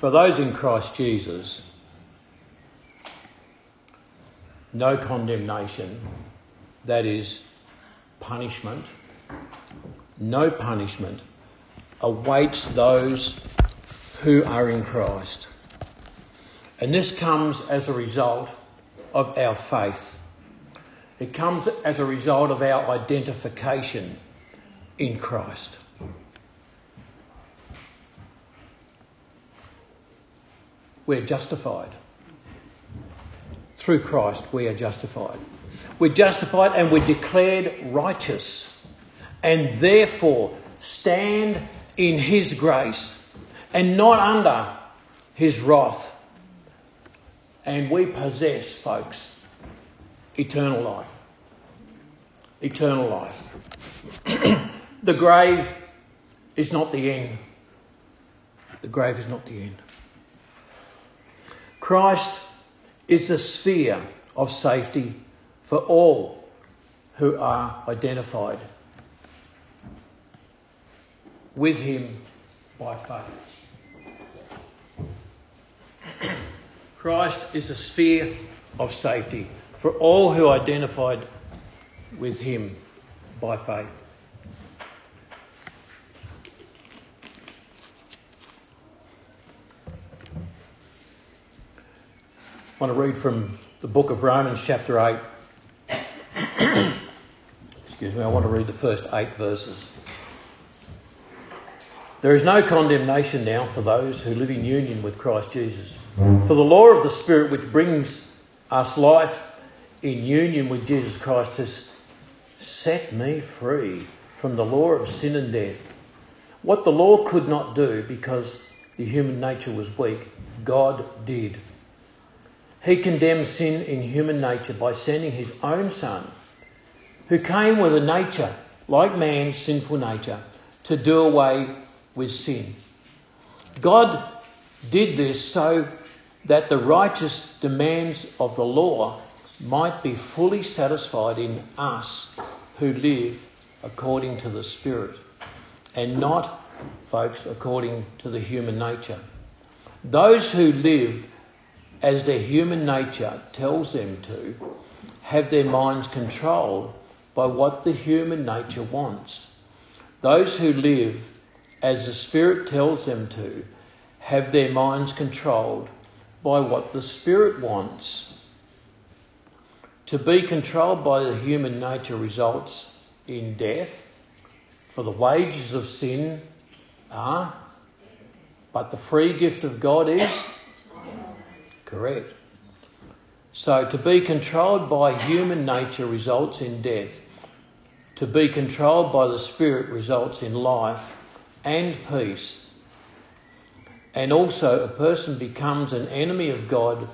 For those in Christ Jesus, no condemnation, that is punishment, no punishment awaits those who are in Christ. And this comes as a result of our faith. It comes as a result of our identification in Christ. We're justified. Through Christ, we are justified. We're justified and we're declared righteous, and therefore stand in his grace and not under his wrath. And we possess, folks, eternal life. Eternal life. The grave is not the end. The grave is not the end. Christ is the sphere of safety for all who are identified with him by faith. Christ is a sphere of safety for all who identified with him by faith. I want to read from the book of Romans chapter 8. Excuse me, I want to read the first 8 verses. There is no condemnation now for those who live in union with Christ Jesus. For the law of the Spirit which brings us life in union with Jesus Christ has set me free from the law of sin and death. What the law could not do because the human nature was weak, God did. He condemned sin in human nature by sending his own Son, who came with a nature like man's sinful nature, to do away with sin. God did this so that the righteous demands of the law might be fully satisfied in us who live according to the Spirit and not, folks, according to the human nature. Those who live as their human nature tells them to have their minds controlled by what the human nature wants. Those who live as the Spirit tells them to have their minds controlled by what the Spirit wants. To be controlled by the human nature results in death, for the wages of sin are, but the free gift of God is, correct. So to be controlled by human nature results in death. To be controlled by the Spirit results in life and peace. And also a person becomes an enemy of God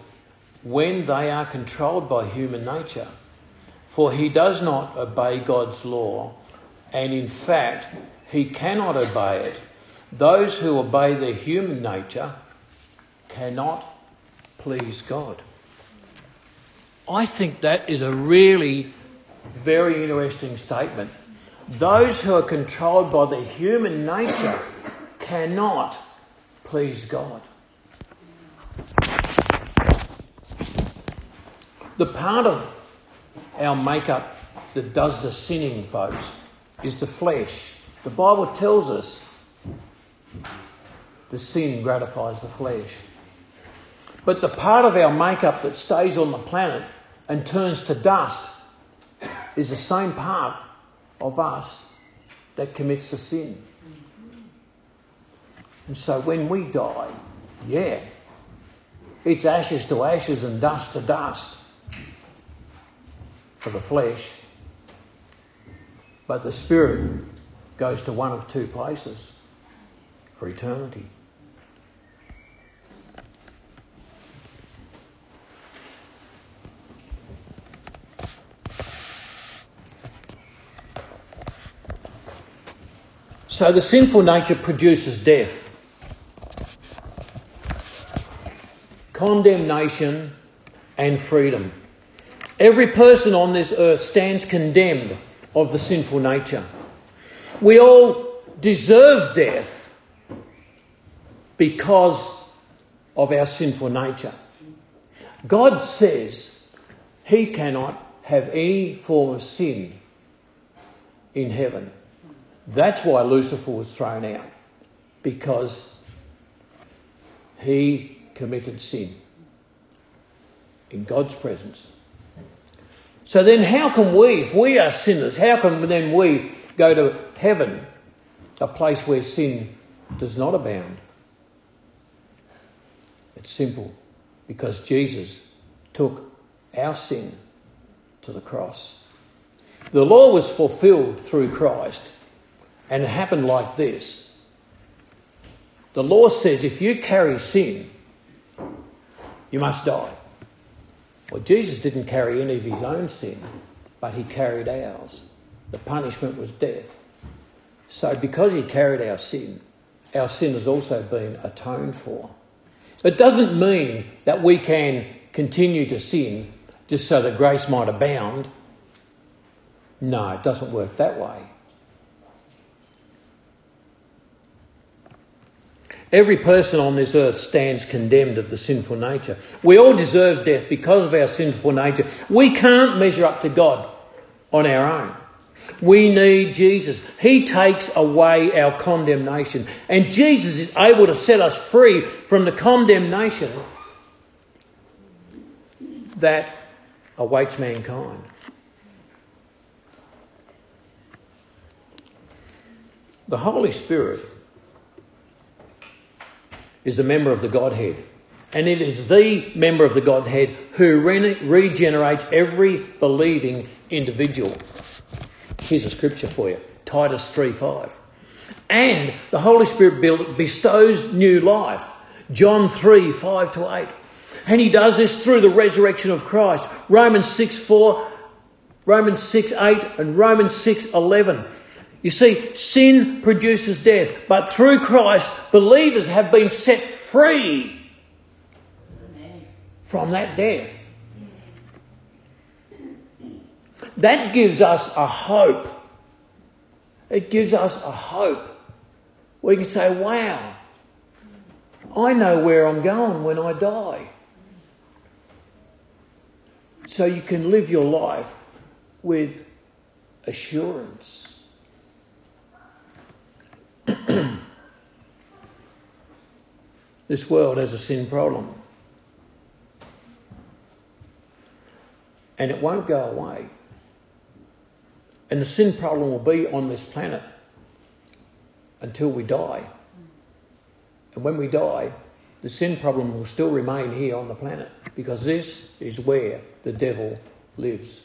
when they are controlled by human nature. For he does not obey God's law, and in fact, he cannot obey it. Those who obey their human nature cannot please God. I think that is a really very interesting statement. Those who are controlled by their human nature cannot please God. The part of our makeup that does the sinning, folks, is the flesh. The Bible tells us the sin gratifies the flesh. But the part of our makeup that stays on the planet and turns to dust is the same part of us that commits the sin. And so when we die, it's ashes to ashes and dust to dust for the flesh. But the spirit goes to one of two places for eternity. So the sinful nature produces death. Condemnation and freedom. Every person on this earth stands condemned of the sinful nature. We all deserve death because of our sinful nature. God says he cannot have any form of sin in heaven. That's why Lucifer was thrown out, because he committed sin in God's presence. So then how can we, if we are sinners, how can then we go to heaven, a place where sin does not abound? It's simple, because Jesus took our sin to the cross. The law was fulfilled through Christ, and it happened like this. The law says if you carry sin, you must die. Well, Jesus didn't carry any of his own sin, but he carried ours. The punishment was death. So because he carried our sin has also been atoned for. It doesn't mean that we can continue to sin just so that grace might abound. No, it doesn't work that way. Every person on this earth stands condemned of the sinful nature. We all deserve death because of our sinful nature. We can't measure up to God on our own. We need Jesus. He takes away our condemnation. And Jesus is able to set us free from the condemnation that awaits mankind. The Holy Spirit is a member of the Godhead, and it is the member of the Godhead who regenerates every believing individual. Here's a scripture for you, Titus 3:5. And the Holy Spirit bestows new life, John 3:5-8. And he does this through the resurrection of Christ, Romans 6:4, Romans 6:8 and Romans 6:11. You see, sin produces death, but through Christ, believers have been set free from that death. That gives us a hope. It gives us a hope. We can say, wow, I know where I'm going when I die. So you can live your life with assurance. This world has a sin problem. And it won't go away. And the sin problem will be on this planet until we die. And when we die, the sin problem will still remain here on the planet, because this is where the devil lives.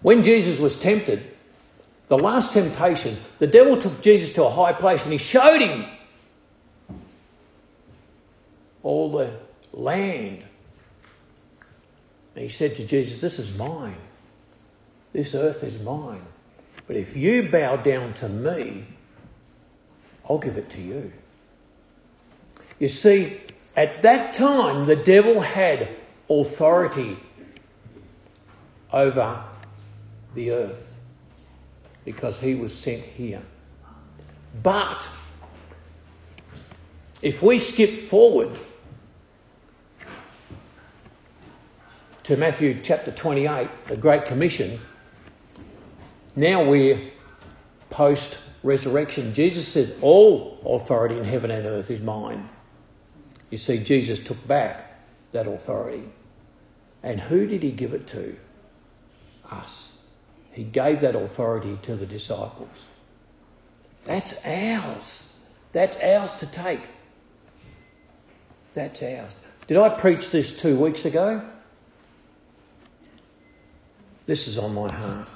When Jesus was tempted, the last temptation, the devil took Jesus to a high place and he showed him all the land. And he said to Jesus, this is mine. This earth is mine. But if you bow down to me, I'll give it to you. You see, at that time, the devil had authority over the earth because he was sent here. But if we skip forward to Matthew chapter 28, the Great Commission, now we're post-resurrection. Jesus said, all authority in heaven and earth is mine. You see, Jesus took back that authority. And who did he give it to? Us. He gave that authority to the disciples. That's ours. That's ours to take. That's ours. Did I preach this 2 weeks ago? This is on my heart.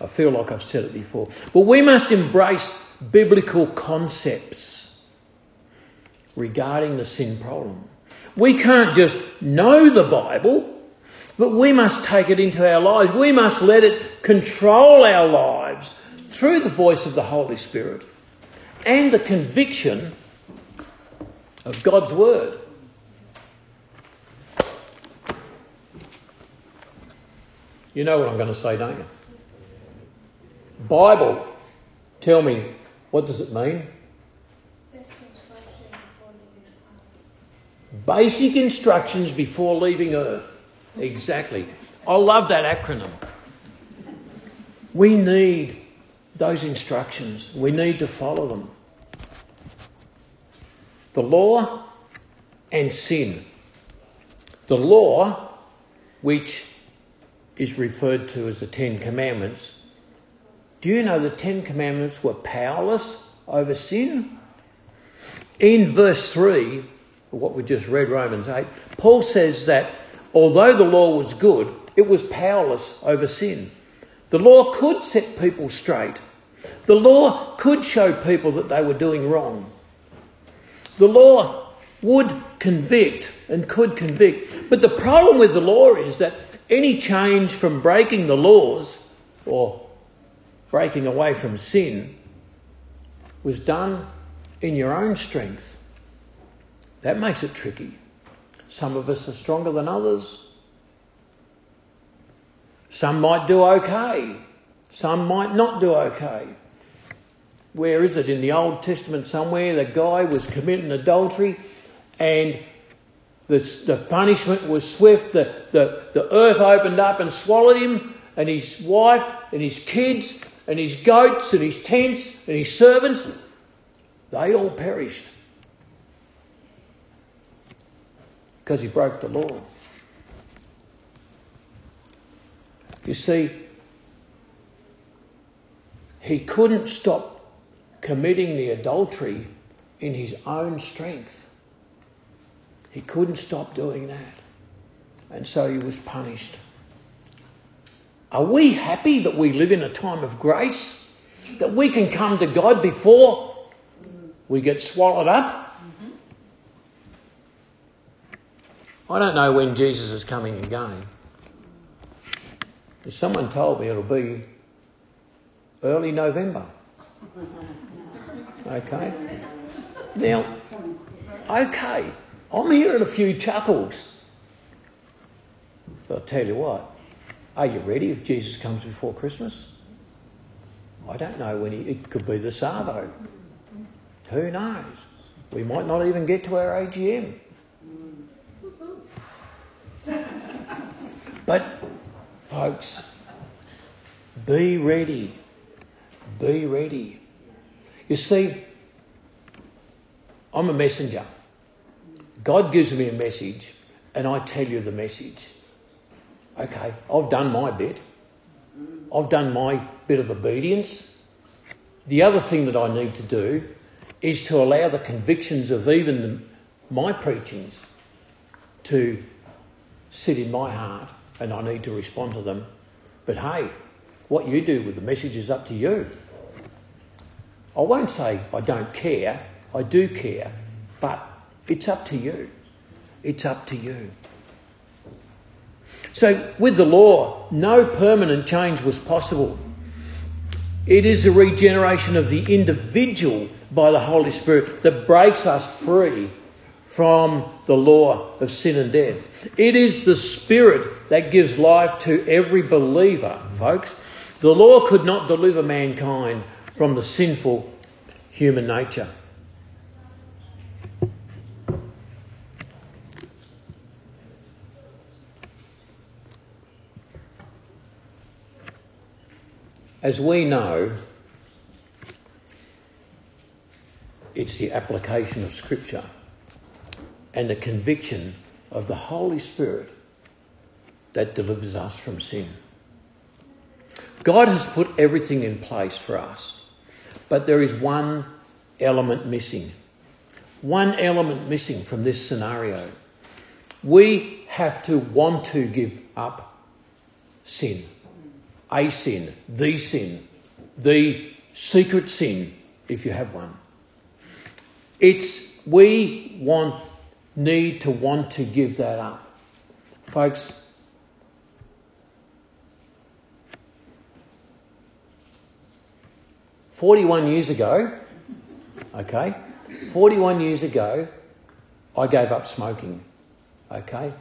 I feel like I've said it before. But we must embrace biblical concepts regarding the sin problem. We can't just know the Bible, but we must take it into our lives. We must let it control our lives through the voice of the Holy Spirit and the conviction of God's word. You know what I'm going to say, don't you? Bible, tell me, what does it mean? Best of Basic instructions before leaving Earth. Exactly. I love that acronym. We need those instructions. We need to follow them. The law and sin. The law, which is referred to as the Ten Commandments. Do you know the Ten Commandments were powerless over sin? In verse 3, what we just read, Romans 8, Paul says that although the law was good, it was powerless over sin. The law could set people straight. The law could show people that they were doing wrong. The law would convict and could convict. But the problem with the law is that any change from breaking the laws or breaking away from sin was done in your own strength. That makes it tricky. Some of us are stronger than others. Some might do okay. Some might not do okay. Where is it? In the Old Testament somewhere, the guy was committing adultery and the punishment was swift. The earth opened up and swallowed him and his wife and his kids and his goats and his tents and his servants. They all perished because he broke the law. You see, he couldn't stop committing the adultery in his own strength. He couldn't stop doing that. And so he was punished. Are we happy that we live in a time of grace? That we can come to God before we get swallowed up? Mm-hmm. I don't know when Jesus is coming again. If someone told me it'll be early November. Okay. Now, okay, I'm hearing a few chuckles. But I'll tell you what, are you ready if Jesus comes before Christmas? I don't know when it could be the Savo. Who knows? We might not even get to our AGM. But folks, be ready. Be ready. You see, I'm a messenger. God gives me a message and I tell you the message. Okay, I've done my bit. I've done my bit of obedience. The other thing that I need to do is to allow the convictions of even my preachings to sit in my heart. And I need to respond to them. But hey, what you do with the message is up to you. I won't say I don't care. I do care. But it's up to you. It's up to you. So with the law, no permanent change was possible. It is the regeneration of the individual by the Holy Spirit that breaks us free from the law of sin and death. It is the Spirit that gives life to every believer, folks. The law could not deliver mankind from the sinful human nature. As we know, it's the application of Scripture and the conviction of the Holy Spirit that delivers us from sin. God has put everything in place for us, but there is one element missing. One element missing from this scenario. We have to want to give up sin. A sin, the secret sin, if you have one. Need to want to give that up. Folks, Forty-one years ago, I gave up smoking. Okay,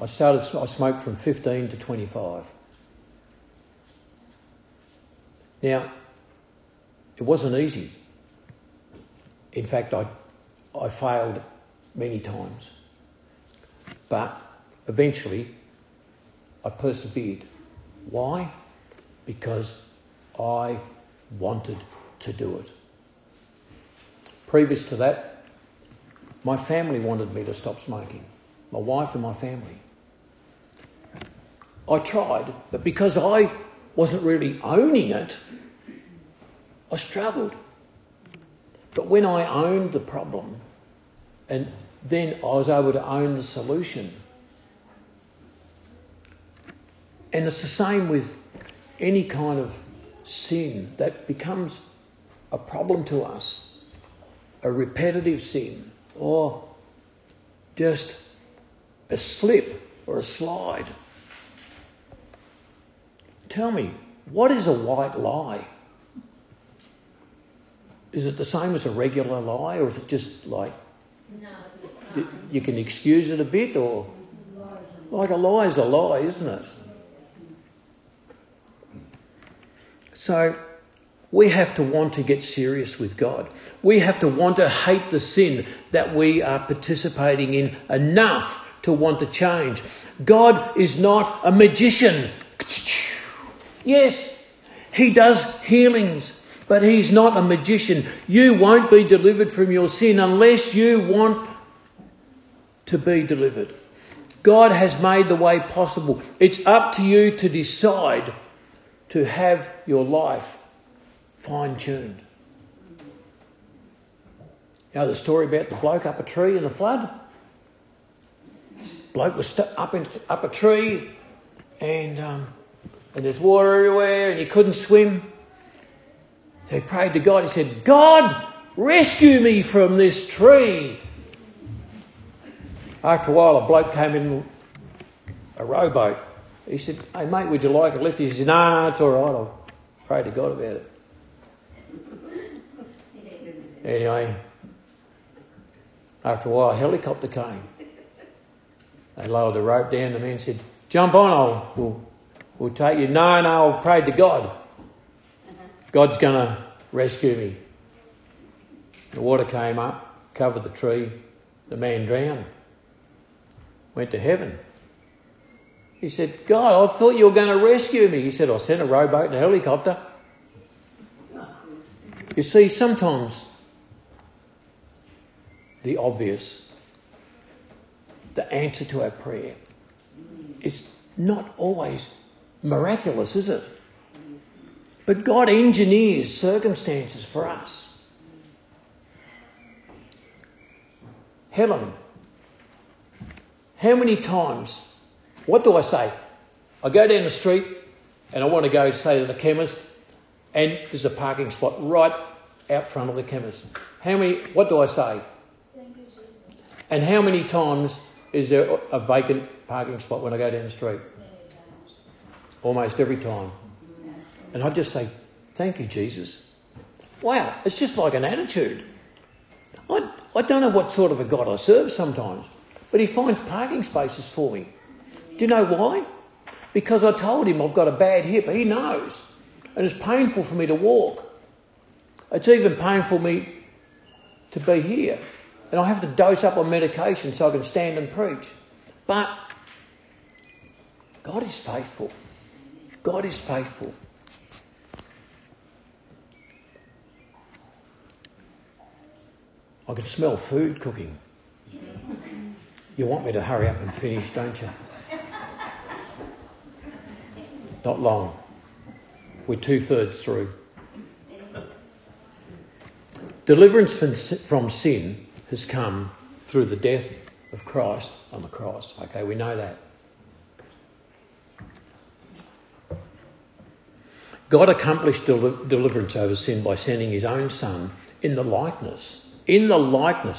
I smoked from 15 to 25. Now, it wasn't easy. In fact, I failed many times. But eventually, I persevered. Why? Because I wanted to do it. Previous to that, my family wanted me to stop smoking. My wife and my family. I tried, but because I wasn't really owning it, I struggled. But when I owned the problem, and then I was able to own the solution. And it's the same with any kind of sin that becomes a problem to us, a repetitive sin, or just a slip or a slide. Tell me, what is a white lie? Is it the same as a regular lie, or is it just like... No, it's the same. You can excuse it a bit, or... Like a lie is a lie, isn't it? So we have to want to get serious with God. We have to want to hate the sin that we are participating in enough to want to change. God is not a magician. Yes, he does healings, but he's not a magician. You won't be delivered from your sin unless you want to be delivered. God has made the way possible. It's up to you to decide to have your life fine-tuned. You know the story about the bloke up a tree in the flood? Bloke was up a tree and there's water everywhere and he couldn't swim. So he prayed to God. He said, God, rescue me from this tree. After a while, a bloke came in a rowboat. He said, hey, mate, would you like a lift? He said, no, it's all right. I'll pray to God about it. Anyway, after a while, a helicopter came. They lowered the rope down. The man said, jump on, we'll take you. No, I'll pray to God. God's going to rescue me. The water came up, covered the tree. The man drowned. Went to heaven. He said, God, I thought you were going to rescue me. He said, I sent a rowboat and a helicopter. You see, sometimes the obvious, the answer to our prayer, it's not always miraculous, is it? But God engineers circumstances for us. Helen, how many times... What do I say? I go down the street and I want to go, say, to the chemist, and there's a parking spot right out front of the chemist. What do I say? Thank you, Jesus. And how many times is there a vacant parking spot when I go down the street? Almost every time. And I just say, thank you, Jesus. Wow, it's just like an attitude. I don't know what sort of a God I serve sometimes, but he finds parking spaces for me. Do you know why? Because I told him I've got a bad hip. He knows. And it's painful for me to walk. It's even painful for me to be here. And I have to dose up on medication so I can stand and preach. But God is faithful. God is faithful. I can smell food cooking. You want me to hurry up and finish, don't you? Not long. We're 2/3 through. Deliverance from sin has come through the death of Christ on the cross. Okay, we know that. God accomplished deliverance over sin by sending his own Son in the likeness,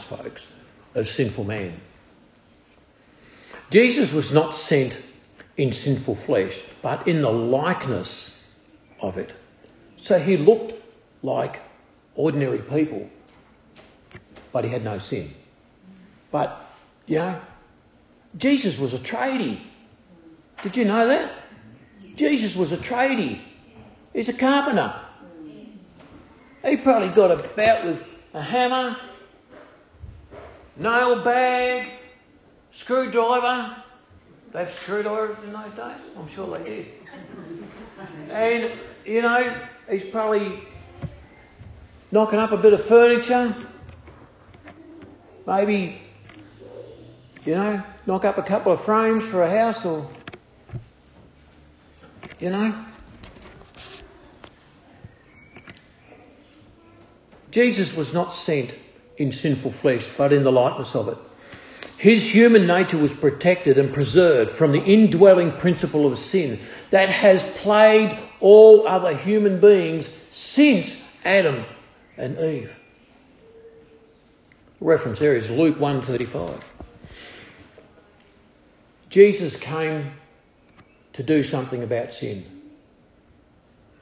folks, of sinful man. Jesus was not sent in sinful flesh, but in the likeness of it. So he looked like ordinary people, but he had no sin. But, you know, Jesus was a tradie. Did you know that? Jesus was a tradie. He's a carpenter. He probably got about with a hammer, nail bag, Screwdriver. They have screwdrivers in those days? I'm sure they did. And, you know, he's probably knocking up a bit of furniture. Maybe, you know, knock up a couple of frames for a house or, you know. Jesus was not sent in sinful flesh, but in the likeness of it. His human nature was protected and preserved from the indwelling principle of sin that has plagued all other human beings since Adam and Eve. The reference there is Luke 1:35. Jesus came to do something about sin.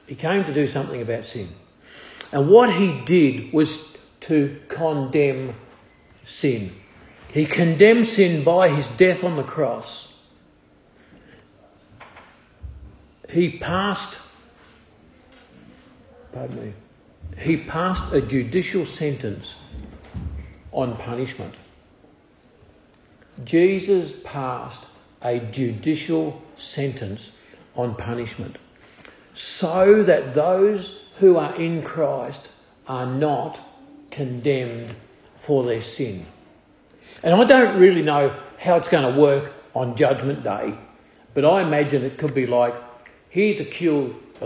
He came to do something about sin. And what he did was to condemn sin. He condemned sin by his death on the cross. He passed a judicial sentence on punishment. Jesus passed a judicial sentence on punishment so that those who are in Christ are not condemned for their sin. And I don't really know how it's going to work on Judgment Day, but I imagine it could be like, here's a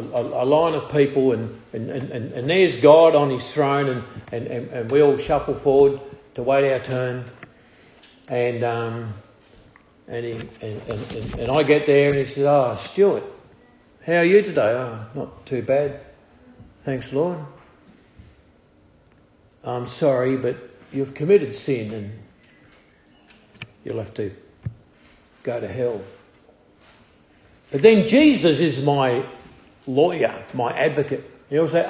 line of people and there's God on his throne and we all shuffle forward to wait our turn. And I get there and he says, "Oh, Stuart, how are you today?" "Oh, not too bad. Thanks, Lord." "I'm sorry, but you've committed sin and you'll have to go to hell." But then Jesus is my lawyer, my advocate. He'll say,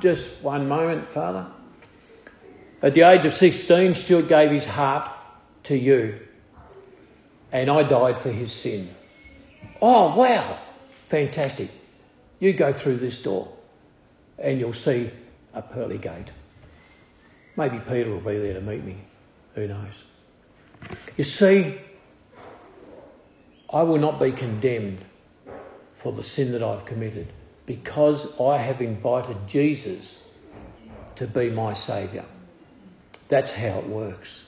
"Just one moment, Father. At the age of 16, Stuart gave his heart to you and I died for his sin." "Oh, wow, fantastic. You go through this door and you'll see a pearly gate. Maybe Peter will be there to meet me. Who knows?" You see, I will not be condemned for the sin that I've committed because I have invited Jesus to be my Saviour. That's how it works.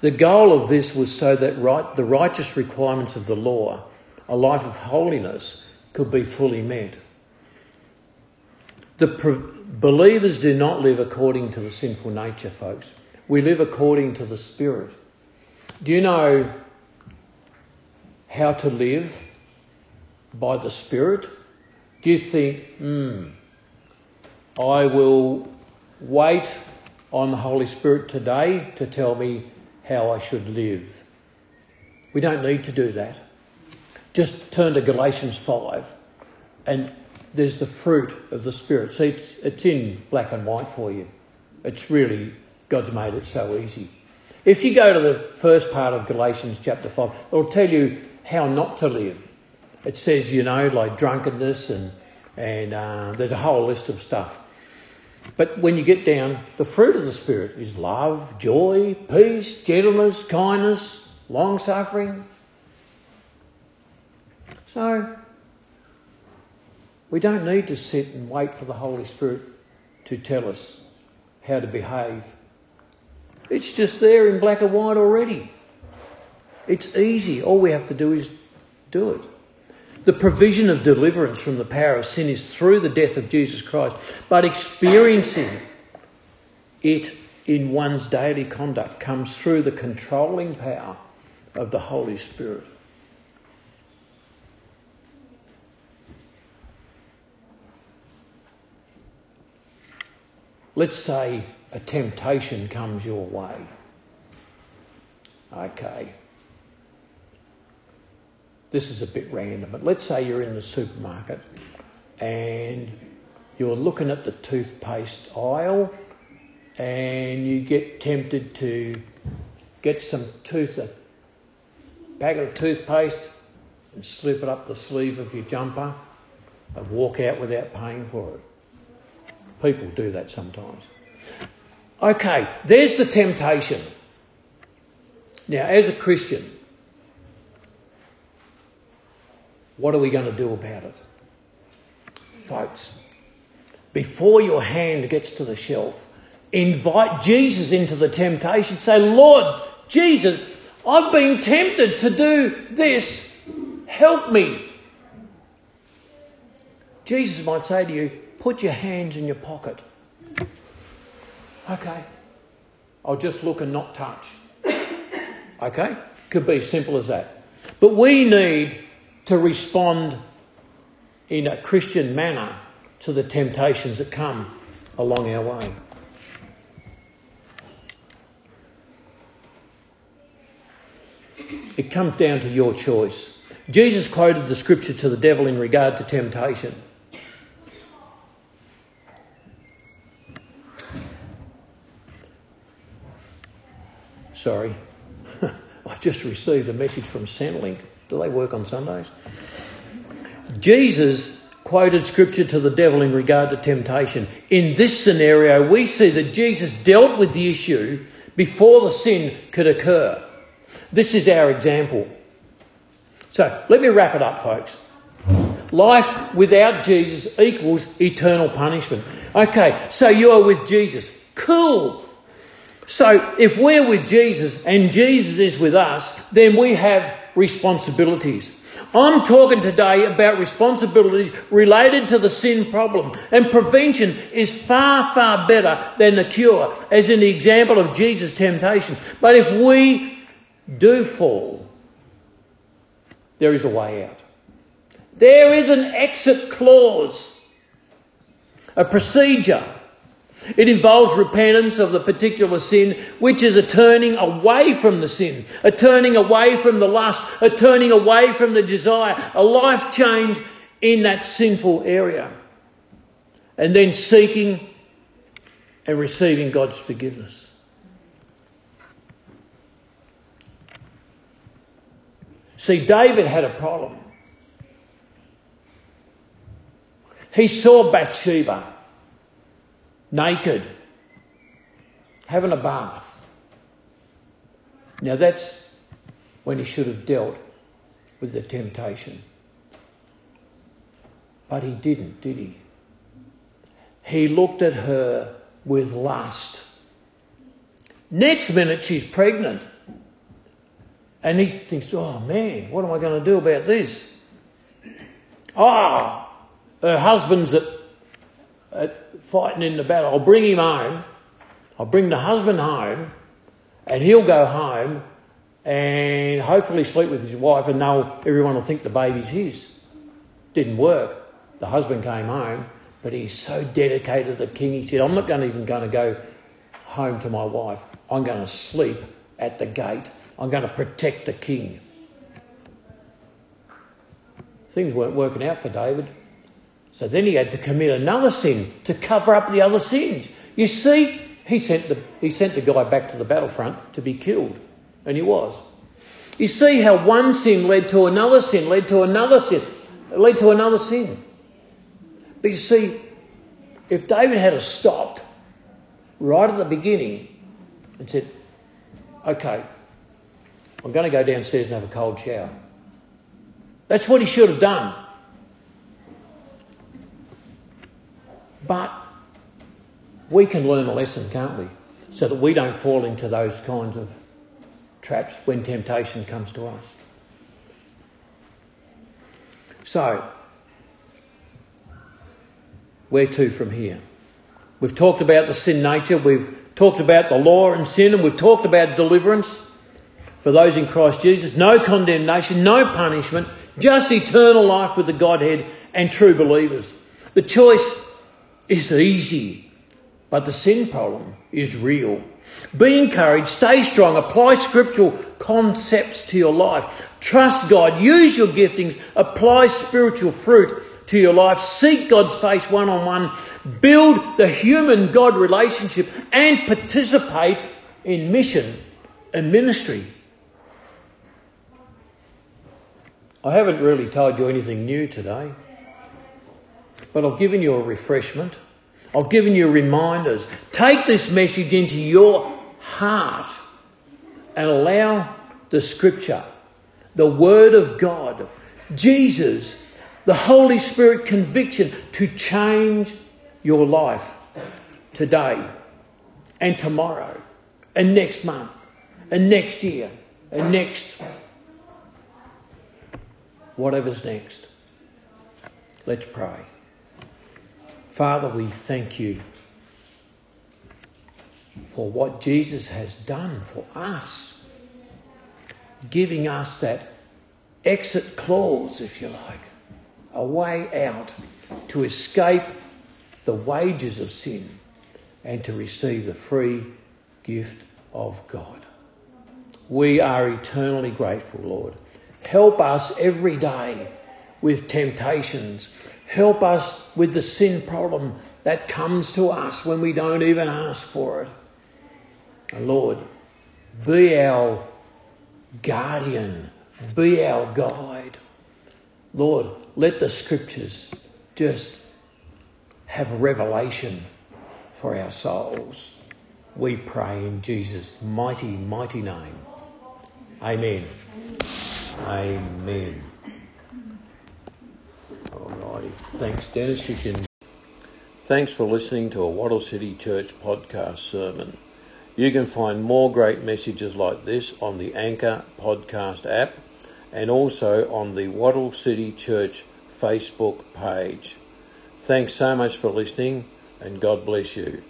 The goal of this was so that the righteous requirements of the law, a life of holiness, could be fully met. The believers do not live according to the sinful nature, folks. We live according to the Spirit. Do you know how to live by the Spirit? Do you think, I will wait on the Holy Spirit today to tell me how I should live? We don't need to do that. Just turn to Galatians 5 and there's the fruit of the Spirit. See, it's in black and white for you. It's really... God's made it so easy. If you go to the first part of Galatians chapter 5, it'll tell you how not to live. It says, you know, like drunkenness and there's a whole list of stuff. But when you get down, the fruit of the Spirit is love, joy, peace, gentleness, kindness, long-suffering. So we don't need to sit and wait for the Holy Spirit to tell us how to behave. It's just there in black and white already. It's easy. All we have to do is do it. The provision of deliverance from the power of sin is through the death of Jesus Christ, but experiencing it in one's daily conduct comes through the controlling power of the Holy Spirit. Let's say a temptation comes your way. Okay. This is a bit random, but let's say you're in the supermarket and you're looking at the toothpaste aisle and you get tempted to get a packet of toothpaste and slip it up the sleeve of your jumper and walk out without paying for it. People do that sometimes. Okay, there's the temptation. Now, as a Christian, what are we going to do about it? Folks, before your hand gets to the shelf, invite Jesus into the temptation. Say, Lord Jesus, I've been tempted to do this. Help me. Jesus might say to you, put your hands in your pocket. Okay, I'll just look and not touch. Okay, could be as simple as that. But we need to respond in a Christian manner to the temptations that come along our way. It comes down to your choice. Jesus quoted the scripture to the devil in regard to temptation. Sorry, I just received a message from Centrelink. Do they work on Sundays? Jesus quoted scripture to the devil in regard to temptation. In this scenario, we see that Jesus dealt with the issue before the sin could occur. This is our example. So let me wrap it up, folks. Life without Jesus equals eternal punishment. Okay, so you are with Jesus. Cool. So if we're with Jesus and Jesus is with us, then we have responsibilities. I'm talking today about responsibilities related to the sin problem. And prevention is far, far better than the cure, as in the example of Jesus' temptation. But if we do fall, there is a way out. There is an exit clause, a procedure. It involves repentance of the particular sin, which is a turning away from the sin, a turning away from the lust, a turning away from the desire, a life change in that sinful area. And then seeking and receiving God's forgiveness. See, David had a problem. He saw Bathsheba naked, having a bath. Now that's when he should have dealt with the temptation. But he didn't, did he? He looked at her with lust. Next minute she's pregnant. And he thinks, oh man, what am I going to do about this? Ah, her husband's at fighting in the battle. I'll bring him home. I'll bring the husband home and he'll go home and hopefully sleep with his wife and everyone will think the baby's his. Didn't work. The husband came home, but he's so dedicated to the king. He said, I'm not going to go home to my wife. I'm going to sleep at the gate. I'm going to protect the king. Things weren't working out for David. So then he had to commit another sin to cover up the other sins. You see, he sent the guy back to the battlefront to be killed. And he was. You see how one sin led to another sin, led to another sin, led to another sin. But you see, if David had stopped right at the beginning and said, okay, I'm going to go downstairs and have a cold shower. That's what he should have done. But we can learn a lesson, can't we? So that we don't fall into those kinds of traps when temptation comes to us. So, where to from here? We've talked about the sin nature. We've talked about the law and sin. And we've talked about deliverance. For those in Christ Jesus, no condemnation, no punishment, just eternal life with the Godhead and true believers. The choice is easy, but the sin problem is real. Be encouraged, stay strong, apply scriptural concepts to your life. Trust God, use your giftings, apply spiritual fruit to your life. Seek God's face one-on-one, build the human-God relationship and participate in mission and ministry. I haven't really told you anything new today, but I've given you a refreshment. I've given you reminders. Take this message into your heart and allow the Scripture, the Word of God, Jesus, the Holy Spirit conviction to change your life today and tomorrow and next month and next year and next whatever's next. Let's pray. Father, we thank you for what Jesus has done for us, giving us that exit clause, if you like, a way out to escape the wages of sin and to receive the free gift of God. We are eternally grateful, Lord. Help us every day with temptations. Help us with the sin problem that comes to us when we don't even ask for it. And Lord, be our guardian. Be our guide. Lord, let the Scriptures just have revelation for our souls. We pray in Jesus' mighty, mighty name. Amen. Amen. Alrighty. Thanks, Dennis. Thanks for listening to a Wattle City Church podcast sermon. You can find more great messages like this on the Anchor podcast app and also on the Wattle City Church Facebook page. Thanks so much for listening, and God bless you.